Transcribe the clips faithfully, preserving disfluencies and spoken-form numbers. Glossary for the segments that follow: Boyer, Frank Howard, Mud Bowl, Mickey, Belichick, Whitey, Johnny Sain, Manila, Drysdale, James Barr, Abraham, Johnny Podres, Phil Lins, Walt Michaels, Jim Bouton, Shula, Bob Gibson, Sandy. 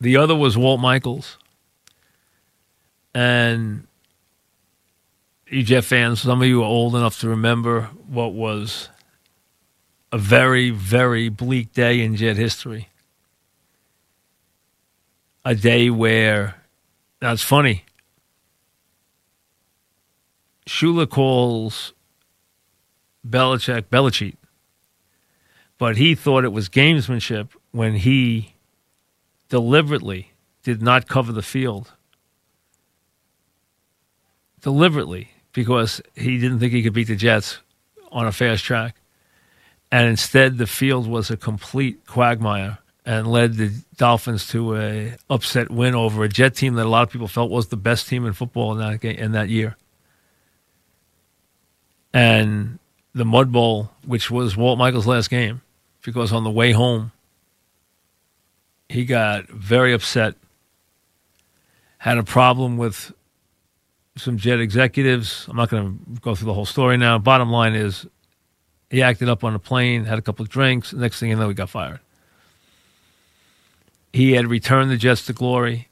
The other was Walt Michaels. And you Jet fans, some of you are old enough to remember what was a very, very bleak day in Jet history. A day where, that's funny, Shula calls Belichick Belichick, but he thought it was gamesmanship when he deliberately did not cover the field. Deliberately, because he didn't think he could beat the Jets on a fast track. And instead, the field was a complete quagmire and led the Dolphins to a upset win over a Jet team that a lot of people felt was the best team in football in that game, in that year. And the Mud Bowl, which was Walt Michaels' last game, because on the way home, he got very upset, had a problem with some Jet executives. I'm not going to go through the whole story now. Bottom line is, he acted up on the plane, had a couple of drinks. Next thing you know, he got fired. He had returned the Jets to glory.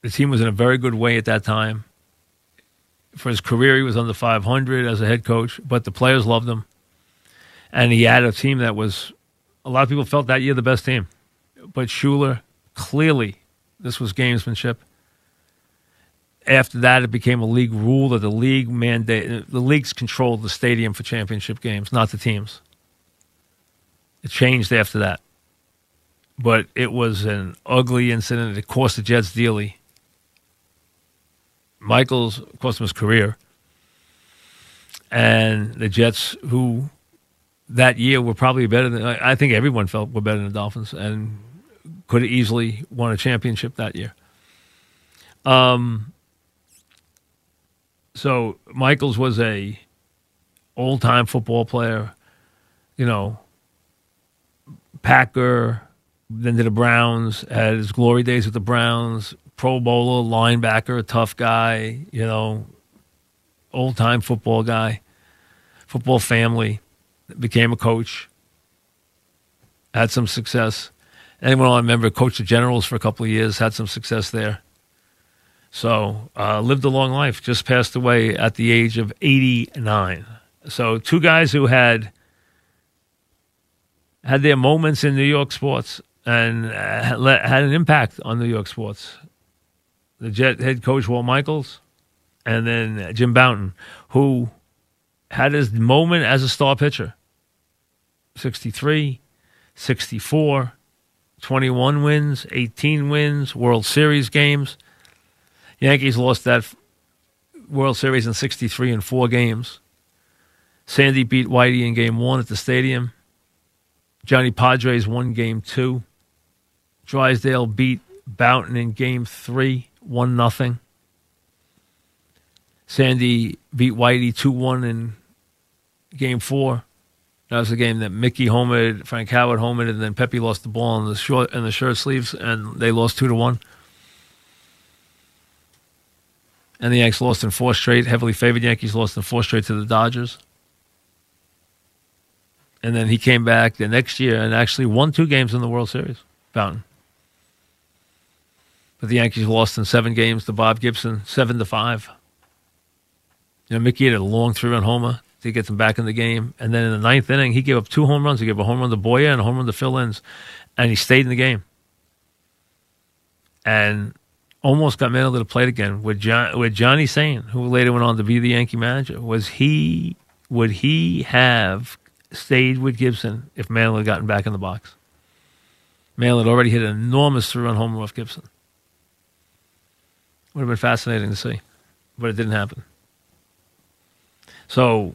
The team was in a very good way at that time. For his career, he was under five hundred as a head coach, but the players loved him. And he had a team that was, a lot of people felt that year the best team. But Shuler, clearly, this was gamesmanship. After that, it became a league rule that the league mandate, the leagues controlled the stadium for championship games, not the teams. It changed after that. But it was an ugly incident. It cost the Jets dearly. Michaels cost him his career. And the Jets, who that year were probably better than, I think everyone felt were better than the Dolphins and could have easily won a championship that year. Um... So Michaels was a old-time football player, you know, Packer, then to the Browns, had his glory days with the Browns, Pro Bowler, linebacker, tough guy, you know, old-time football guy, football family, became a coach, had some success. Anyone I remember, coached the Generals for a couple of years, had some success there. So, uh, lived a long life, just passed away at the age of eighty-nine. So, two guys who had had their moments in New York sports and uh, had an impact on New York sports. The Jet head coach, Walt Michaels, and then Jim Bouton, who had his moment as a star pitcher. sixty-three, sixty-four, twenty-one wins, eighteen wins, World Series games. Yankees lost that World Series in sixty-three in four games. Sandy beat Whitey in game one at the stadium. Johnny Podres won game two. Drysdale beat Bouton in game three, one nothing. Sandy beat Whitey two one in game four. That was the game that Mickey homered, Frank Howard homered, and then Pepe lost the ball in the short in the shirt sleeves, and they lost two to one. And the Yanks lost in four straight. Heavily favored Yankees lost in four straight to the Dodgers. And then he came back the next year and actually won two games in the World Series, Bouton. But the Yankees lost in seven games to Bob Gibson, seven to five. You know, Mickey had a long three-run homer to get them back in the game. And then in the ninth inning, he gave up two home runs. He gave a home run to Boyer and a home run to Phil Lins. And he stayed in the game. And almost got Manila to play it again with John, with Johnny Sain, who later went on to be the Yankee manager. Was he would he have stayed with Gibson if Manila had gotten back in the box? Manila had already hit an enormous three-run home run off Gibson. Would have been fascinating to see, but it didn't happen. So,